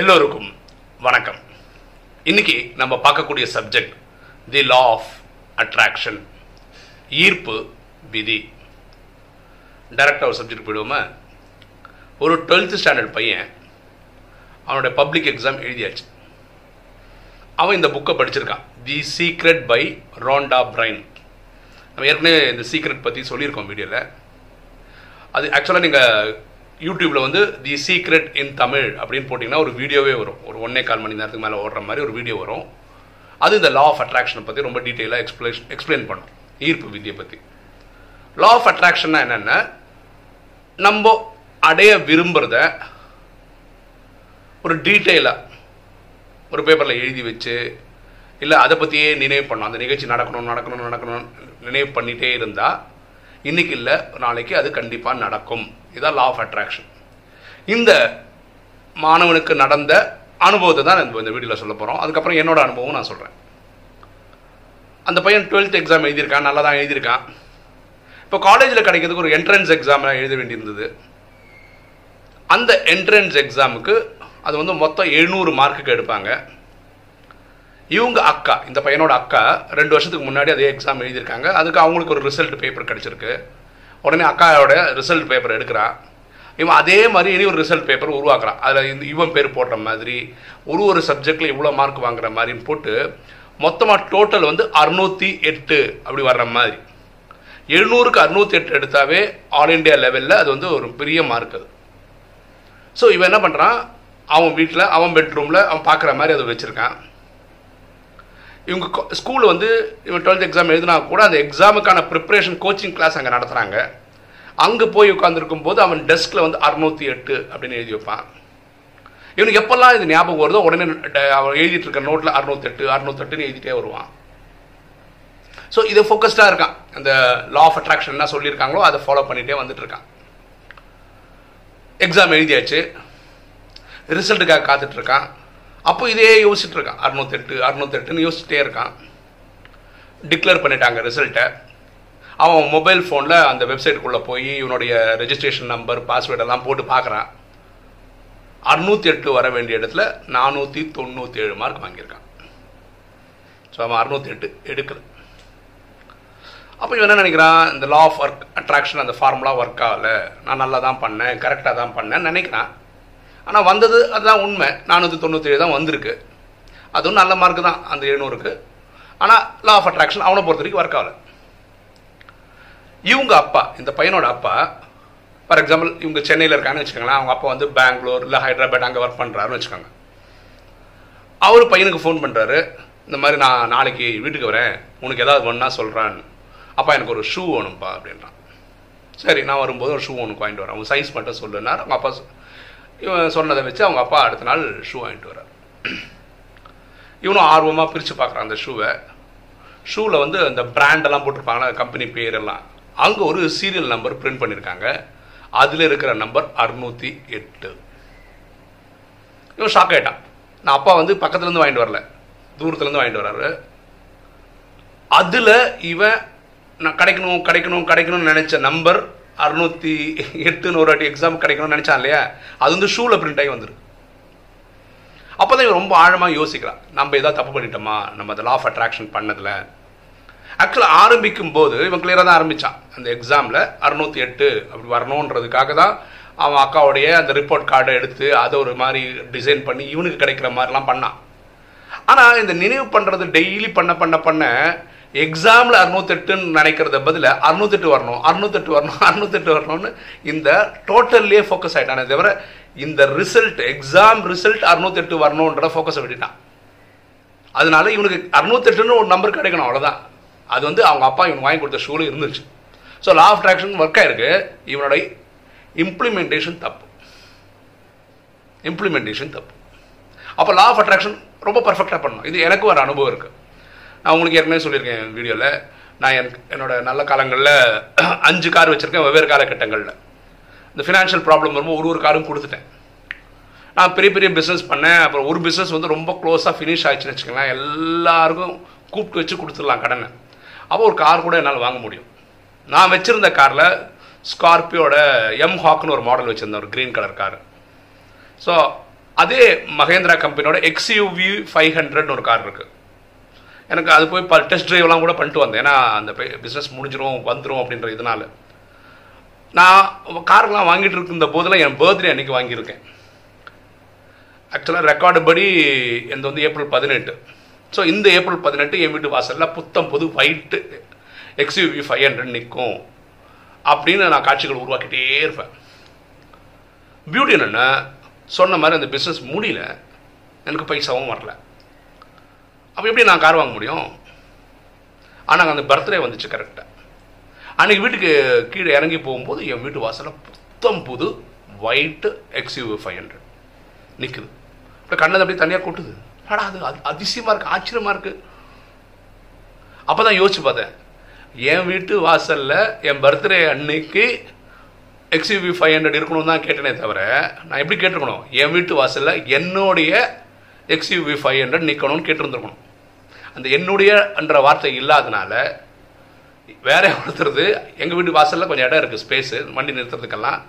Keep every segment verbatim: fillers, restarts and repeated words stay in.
எல்லோருக்கும் வணக்கம். இன்னைக்கு நம்ம பார்க்கக்கூடிய subject the law of attraction, ஈர்ப்பு விதி. டைரக்டாக ஒரு சப்ஜெக்ட் போயிடுவோமா? ஒரு டுவெல்த்து ஸ்டாண்டர்ட் பையன், அவனுடைய பப்ளிக் எக்ஸாம் எழுதியாச்சு. அவன் இந்த புக்கை படிச்சிருக்கான், the Secret by Rhonda Byrne. நம்ம ஏற்கனவே இந்த சீக்ரெட் பற்றி சொல்லியிருக்கோம் வீடியோவில். அது ஆக்சுவலாக நீங்கள் யூடியூப்பில் வந்து தி சீக்ரெட் இன் தமிழ் அப்படின்னு போட்டிங்கன்னா ஒரு வீடியோவே வரும். ஒரு ஒன்றே கால் மணி நேரத்துக்கு மேலே ஓடுற மாதிரி ஒரு வீடியோ வரும். அது இந்த லா ஆஃப் அட்ராக்ஷனை பற்றி ரொம்ப டீட்டெயிலாக எக்ஸ்பிளேஷன் எக்ஸ்பிளைன் பண்ணும், ஈர்ப்பு விதியை பற்றி. லா ஆஃப் அட்ராக்ஷன்னா என்னென்னா, நம்ம அடைய விரும்புகிறத ஒரு டீட்டெயிலாக ஒரு பேப்பரில் எழுதி வச்சு, இல்லை அதை பற்றியே நினைவு பண்ணோம், அந்த நிகழ்ச்சி நடக்கணும் நடக்கணும் நடக்கணும் நினைவு பண்ணிகிட்டே இருந்தால் இன்றைக்கி இல்லை நாளைக்கு அது கண்டிப்பாக நடக்கும். இதான் லா ஆஃப் அட்ராக்ஷன். இந்த மாணவனுக்கு நடந்த அனுபவத்தை தான் நான் இந்த வீடியோவில் சொல்ல போகிறோம். அதுக்கப்புறம் என்னோட அனுபவம் நான் சொல்கிறேன். அந்த பையன் டுவெல்த் எக்ஸாம் எழுதியிருக்கான், நல்லா தான் எழுதியிருக்கான். இப்போ காலேஜில் கிடைக்கிறதுக்கு ஒரு என்ட்ரன்ஸ் எக்ஸாமில் எழுத வேண்டியிருந்தது. அந்த என்ட்ரன்ஸ் எக்ஸாமுக்கு அது வந்து மொத்தம் எழுநூறு மார்க்குக்கு எடுப்பாங்க. இவங்க அக்கா, இந்த பையனோட அக்கா, ரெண்டு வருஷத்துக்கு முன்னாடி அதே எக்ஸாம் எழுதியிருக்காங்க. அதுக்கு அவங்களுக்கு ஒரு ரிசல்ட் பேப்பர் கிடச்சிருக்கு. உடனே அக்காவோட ரிசல்ட் பேப்பர் எடுக்கிறான். இவன் அதே மாதிரி இனி ஒரு ரிசல்ட் பேப்பர் உருவாக்குறான். அதில் இவன் பேர் போடுற மாதிரி ஒரு ஒரு சப்ஜெக்டில் இவ்வளோ மார்க் வாங்குற மாதிரின்னு போட்டு மொத்தமாக டோட்டல் வந்து அறுநூற்றி எட்டு அப்படி வர்ற மாதிரி. எழுநூறுக்கு அறுநூற்றி எட்டு எடுத்தாவே ஆல் இண்டியா லெவலில் அது வந்து ஒரு பெரிய மார்க். அது ஸோ இவன் என்ன பண்ணுறான், அவன் வீட்டில் அவன் பெட்ரூமில் அவன் பார்க்குற மாதிரி அதை வச்சுருக்கான். இவங்க ஸ்கூல் வந்து இவன் டுவெல்த் எக்ஸாம் எழுதினா கூட அந்த எக்ஸாமுக்கான ப்ரிப்ரேஷன் கோச்சிங் கிளாஸ் அங்கே நடத்துகிறாங்க. அங்கே போய் உட்காந்துருக்கும் போது அவன் டெஸ்கில் வந்து அறுநூற்றி எட்டு அப்படின்னு எழுதி வைப்பான். இவனுக்கு எப்போல்லாம் இது ஞாபகம் வருதோ உடனே அவன் எழுதிட்டு இருக்க நோட்டில் அறுநூற்றி எட்டு அறுநூத்தெட்டுன்னு எழுதிட்டே வருவான். ஸோ இதை ஃபோக்கஸ்டாக இருக்கான். அந்த லா ஆஃப் அட்ராக்ஷன் என்ன சொல்லியிருக்காங்களோ அதை ஃபாலோ பண்ணிகிட்டே வந்துட்டு இருக்கான். எக்ஸாம் எழுதியாச்சு, ரிசல்ட்டுக்காக காத்துட்ருக்கான். அப்போ இதே யோசிச்சுட்டு இருக்கான், அறுநூத்தெட்டு அறுநூத்தெட்டுன்னு யோசிச்சுட்டே இருக்கான். டிக்ளேர் பண்ணிட்டாங்க ரிசல்ட்டை. அவன் மொபைல் ஃபோனில் அந்த வெப்சைட்டுக்குள்ளே போய் இவனுடைய ரெஜிஸ்ட்ரேஷன் நம்பர் பாஸ்வேர்டெல்லாம் போட்டு பார்க்குறான். அறுநூற்றி எட்டு வர வேண்டிய இடத்துல நானூற்றி தொண்ணூற்றி ஏழு மார்க் வாங்கியிருக்கான். ஸோ அவன் அறுநூற்றி எட்டு எடுக்கல. அப்போ இவன் என்ன நினைக்கிறான், இந்த லா ஆஃப் ஒர்க் அட்ராக்ஷன் அந்த ஃபார்முலா ஒர்க் ஆகல, நான் நல்லா தான் பண்ணேன், கரெக்டாக தான் பண்ணேன்னு நினைக்கிறான். ஆனால் வந்தது அதுதான் உண்மை, நானூற்றி தொண்ணூற்றி தான் வந்திருக்கு. அதுவும் நல்ல மார்க்கு தான் அந்த எழுநூறுக்கு. ஆனால் லா ஆஃப் அட்ராக்ஷன் அவனை பொறுத்த வரைக்கும் ஒர்க் ஆகலை. இவங்க அப்பா, இந்த பையனோட அப்பா, ஃபார் எக்ஸாம்பிள் இவங்க சென்னையில் இருக்காங்கன்னு வச்சுக்கோங்களேன். அவங்க அப்பா வந்து பெங்களூர் இல்லை ஹைதராபாத் அங்கே ஒர்க் பண்ணுறாருன்னு வச்சுக்கோங்க. அவர் பையனுக்கு ஃபோன் பண்ணுறாரு, இந்த மாதிரி நான் நாளைக்கு வீட்டுக்கு வரேன், உனக்கு ஏதாவது ஒன்றா சொல்கிறான்னு. அப்பா எனக்கு ஒரு ஷூ வேணும்ப்பா அப்படின்றான். சரி நான் வரும்போது ஒரு ஷூ ஒன்று வாங்கிட்டு வரேன், அவங்க சைஸ் மட்டும் சொல்லுன்னா அவங்க அப்பா இவன் சொன்னதை வச்சு அவங்க அப்பா அடுத்த நாள் ஷூ வாங்கிட்டு வர்றார். இவனும் ஆர்வமாக பிரித்து பார்க்குறான் அந்த ஷூவை. ஷூவில் வந்து அந்த பிராண்டெல்லாம் போட்டிருப்பாங்களா, கம்பெனி பேரெல்லாம், அங்கே ஒரு சீரியல் நம்பர் பிரிண்ட் பண்ணியிருக்காங்க. அதில் இருக்கிற நம்பர் அறுநூற்றி எட்டு. இவன் ஷாக் ஆகிட்டான். நான் அப்பா வந்து பக்கத்துலேருந்து வாங்கிட்டு வரல, தூரத்துலேருந்து வாங்கிட்டு வர்றாரு. அதில் இவன் நான் கிடைக்கணும் கிடைக்கணும் கிடைக்கணும்னு நினச்ச நம்பர் அறுநூற்றி எட்டுன்னு ஒரு வாட்டி எக்ஸாம் கிடைக்கணும்னு நினச்சான் இல்லையா, அது வந்து ஷூவில் பிரிண்ட் ஆகி வந்துருக்கு. அப்போ தான் இவன் ரொம்ப ஆழமாக யோசிக்கிறான், நம்ம ஏதாவது தப்பு பண்ணிட்டோமா, நம்ம அந்த லா ஆஃப் அட்ராக்ஷன் பண்ணதில். ஆக்சுவலாக ஆரம்பிக்கும் போது இவன் கிளியராக தான் ஆரம்பித்தான். அந்த எக்ஸாமில் அறுநூற்றி எட்டு அப்படி வரணுன்றதுக்காக தான் அவன் அக்காவுடைய அந்த ரிப்போர்ட் கார்டை எடுத்து அதை ஒரு மாதிரி டிசைன் பண்ணி இவனுக்கு கிடைக்கிற மாதிரிலாம் பண்ணான். ஆனால் இந்த நினைவு பண்ணுறது டெய்லி பண்ண பண்ண பண்ண எக்ஸாமில் அறுநூத்தெட்டுன்னு நினைக்கிறத பதில் அறுநூத்தெட்டு வரணும் அறுநூத்தெட்டு வரணும் அறுநூத்தெட்டு வரணும்னு இந்த டோட்டல்லே ஃபோக்கஸ் ஆகிட்டானே தவிர இந்த ரிசல்ட் எக்ஸாம் ரிசல்ட் அறுநூத்தெட்டு வரணுன்றத ஃபோக்கஸை விட்டுட்டான். அதனால இவனுக்கு அறுநூத்தெட்டுன்னு ஒரு நம்பர் கிடைக்கணும், அவ்வளோதான். அது வந்து அவங்க அப்பா இவனுக்கு வாங்கி கொடுத்த ஷூலும் இருந்துச்சு. So law of attraction work ஆகிருக்கு, இவனுடைய இம்ப்ளிமெண்டேஷன் தப்பு. இம்ப்ளிமெண்டேஷன் தப்பு. அப்போ லா ஆஃப் அட்ராக்ஷன் ரொம்ப பர்ஃபெக்டாக பண்ணணும். இது எனக்கும் ஒரு அனுபவம் இருக்குது. நான் உங்களுக்கு ஏற்கனவே சொல்லியிருக்கேன் என் வீடியோவில், நான் எனக்கு என்னோடய நல்ல காலங்களில் அஞ்சு கார் வச்சுருக்கேன். வெவ்வேறு காலகட்டங்களில் இந்த ஃபினான்ஷியல் ப்ராப்ளம் வரும்போது ஒரு ஒரு காரும் கொடுத்துட்டேன். நான் பெரிய பெரிய பிஸ்னஸ் பண்ணேன். அப்புறம் ஒரு பிஸ்னஸ் வந்து ரொம்ப க்ளோஸாக ஃபினிஷ் ஆகிடுச்சுன்னு வச்சுக்கலாம், எல்லாருக்கும் கூப்பிட்டு வச்சு கொடுத்துடலாம் கடனை. அப்போ ஒரு கார் கூட என்னால் வாங்க முடியும். நான் வச்சுருந்த காரில் ஸ்கார்பியோட எம் ஹாக்னு ஒரு மாடல் வச்சுருந்தேன், ஒரு க்ரீன் கலர் கார். ஸோ அதே மஹேந்திரா கம்பெனியோட எக்ஸ்யூவி ஃபைவ் ஹண்ட்ரட்னு ஒரு கார் இருக்குது. எனக்கு அது போய் ப டெஸ்ட் ட்ரைவ்லாம் கூட பண்ணிட்டு வந்தேன். ஏன்னா அந்த பிஸ்னஸ் முடிஞ்சிடும் வந்துடும் அப்படின்ற இதனால நான் கார்லாம் வாங்கிட்டு இருக்கின்ற போதில் என் பர்த்டே அன்றைக்கி வாங்கியிருக்கேன். ஆக்சுவலாக ரெக்கார்டு படி எனக்கு வந்து ஏப்ரல் பதினெட்டு. ஸோ இந்த ஏப்ரல் பதினெட்டு என் வீட்டு வாசலில் புத்தம் புது ஒயிட்டு எக்ஸ்யூவி ஃபைவ் ஹண்ட்ரட் நிற்கும் அப்படின்னு நான் காட்சிகள் உருவாக்கிட்டே இருப்பேன். பியூட்டி என்னென்னா, சொன்ன மாதிரி அந்த பிஸ்னஸ் முடியல, எனக்கு பைசாவும் வரல. அப்போ எப்படி நான் கார் வாங்க முடியும்? ஆனால் அந்த பர்த்டே வந்துச்சு கரெக்டாக. அன்றைக்கி வீட்டுக்கு கீழே இறங்கி போகும்போது என் வீட்டு வாசலில் புத்தம் புது ஒயிட்டு எக்ஸ்யூவி ஃபைவ் ஹண்ட்ரட் நிற்குது. அப்படியே கண்ணது அப்படியே தனியாக கூட்டுது. ஆடா, அது அது அதிசயமாக இருக்குது, ஆச்சரியமாக இருக்குது. அப்போ தான் யோசிச்சு பார்த்தேன், என் வீட்டு வாசலில் என் பர்த்டே அன்னைக்கு எக்ஸ்யூவி ஃபைவ் ஹண்ட்ரட் இருக்கணும் தான் கேட்டேனே தவிர, நான் எப்படி கேட்டிருக்கணும், என் வீட்டு வாசலில் என்னுடைய எக்ஸ்யூவி ஃபைவ் ஹண்ட்ரட் நிற்கணும்னு கேட்டிருந்துருக்கணும். அந்த என்னுடைய என்ற வார்த்தை இல்லாதனால வேற ஒருத்தருது. எங்கள் வீட்டு வாசலில் கொஞ்சம் இடம் இருக்குது, ஸ்பேஸு, வண்டி நிறுத்துறதுக்கெல்லாம்.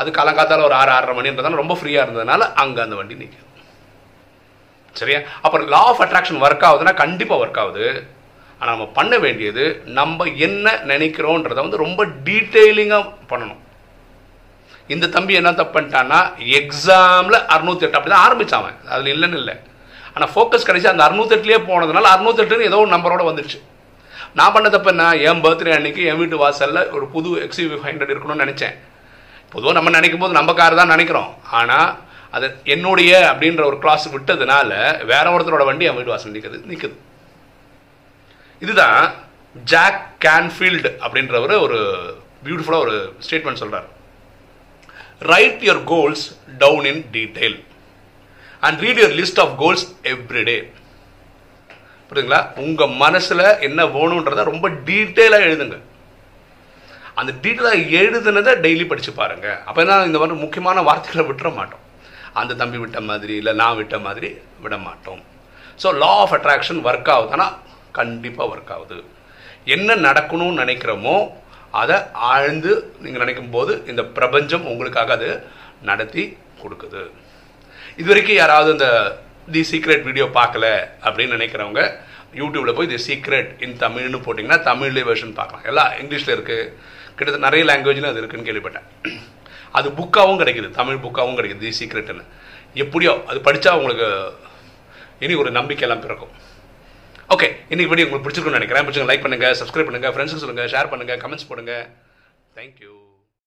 அது காலங்காத்தால் ஒரு ஆறு ஆறரை மணின்றதால ரொம்ப ஃப்ரீயாக இருந்ததுனால அங்கே அந்த வண்டி நிற்கும். சரியா? அப்புறம் லா ஆஃப் அட்ராக்ஷன் ஒர்க் ஆகுதுன்னா கண்டிப்பாக ஒர்க் ஆகுது. ஆனால் நம்ம பண்ண வேண்டியது நம்ம என்ன நினைக்கிறோன்றதை வந்து ரொம்ப டீட்டெயிலிங்காக பண்ணணும். இந்த தம்பி என்ன தப்பு பண்ணிட்டான்னா, எக்ஸாமில் அறுநூத்தி எட்டு அப்படி தான் ஆரம்பித்தான், அதில் இல்லைன்னு இல்லை. ஆனால் ஃபோக்கஸ் கிடைச்சி அந்த அறுநூத்தி எட்டுலேயே போனதுனால அறுநூத்தி எட்டுன்னு ஏதோ ஒரு நம்பரோடு வந்துடுச்சு. நான் பண்ண தப்பு என்ன, என் பர்த்டே அன்னைக்கு என் வீட்டு வாசலில் ஒரு புது எக்ஸ்யூவி ஃபைவ் ஹண்ட்ரட் இருக்கணும்னு நினச்சேன். பொதுவாக நம்ம நினைக்கும் போது நம்ம கார் தான் நினைக்கிறோம். ஆனால் அது என்னுடைய அப்படின்ற ஒரு கிளாஸ் விட்டதுனால வேற ஒருத்தரோட வண்டி என் வீட்டு வாசல் நிற்குது நிற்குது இதுதான் ஜாக் கேன்ஃபீல்டு அப்படின்றவர் ஒரு பியூட்டிஃபுல்லாக ஒரு ஸ்டேட்மெண்ட் சொல்கிறார். Write your goals down in detail and read your list of goals everyday. புரியுதுங்களா? உங்கள் மனசில் என்ன வேணுன்றதை ரொம்ப டீட்டெயிலாக எழுதுங்க. அந்த டீட்டெயிலாக எழுதுனதை டெய்லி படித்து பாருங்கள். அப்போ தான் இந்த மாதிரி முக்கியமான வார்த்தைகளை விட்டுற மாட்டோம். அந்த தம்பி விட்ட மாதிரி இல்லை, நான் விட்ட மாதிரி விட மாட்டோம். So law of attraction work ஆகுதுன்னா கண்டிப்பாக ஒர்க் ஆகுது. என்ன நடக்கணும்னு நினைக்கிறோமோ அதை ஆழ்ந்து நீங்கள் நினைக்கும்போது இந்த பிரபஞ்சம் உங்களுக்காக அது நடத்தி கொடுக்குது. இது வரைக்கும் யாராவது இந்த தி சீக்ரெட் வீடியோ பார்க்கல அப்படின்னு நினைக்கிறவங்க யூடியூப்பில் போய் தி சீக்ரெட் இன் தமிழ்னு போட்டிங்கன்னா தமிழ்லேயே வெர்ஷன் பார்க்கலாம். எல்லாம் இங்கிலீஷில் இருக்குது, கிட்டத்தட்ட நிறைய லாங்குவேஜில் அது இருக்குதுன்னு கேள்விப்பட்டேன். அது புக்காகவும் கிடைக்குது, தமிழ் புக்காகவும் கிடைக்குது, தி சீக்ரெட்டுன்னு. எப்படியோ அது படித்தா உங்களுக்கு இனி ஒரு நம்பிக்கையெல்லாம் பிறக்கும். ஓகே, இன்னைக்கு வீடியோ உங்களுக்கு பிடிச்சிருக்குன்னு நினைக்கிறேன். பிடிச்சிங்க லைக் பண்ணுங்கள், சப்ஸ்கிரைப் பண்ணுங்கள், ஃப்ரெண்ட்ஸுக்கு சொல்லுங்கள், ஷேர் பண்ணுங்கள், கமெண்ட்ஸ் போடுங்கள். தேங்க்யூ.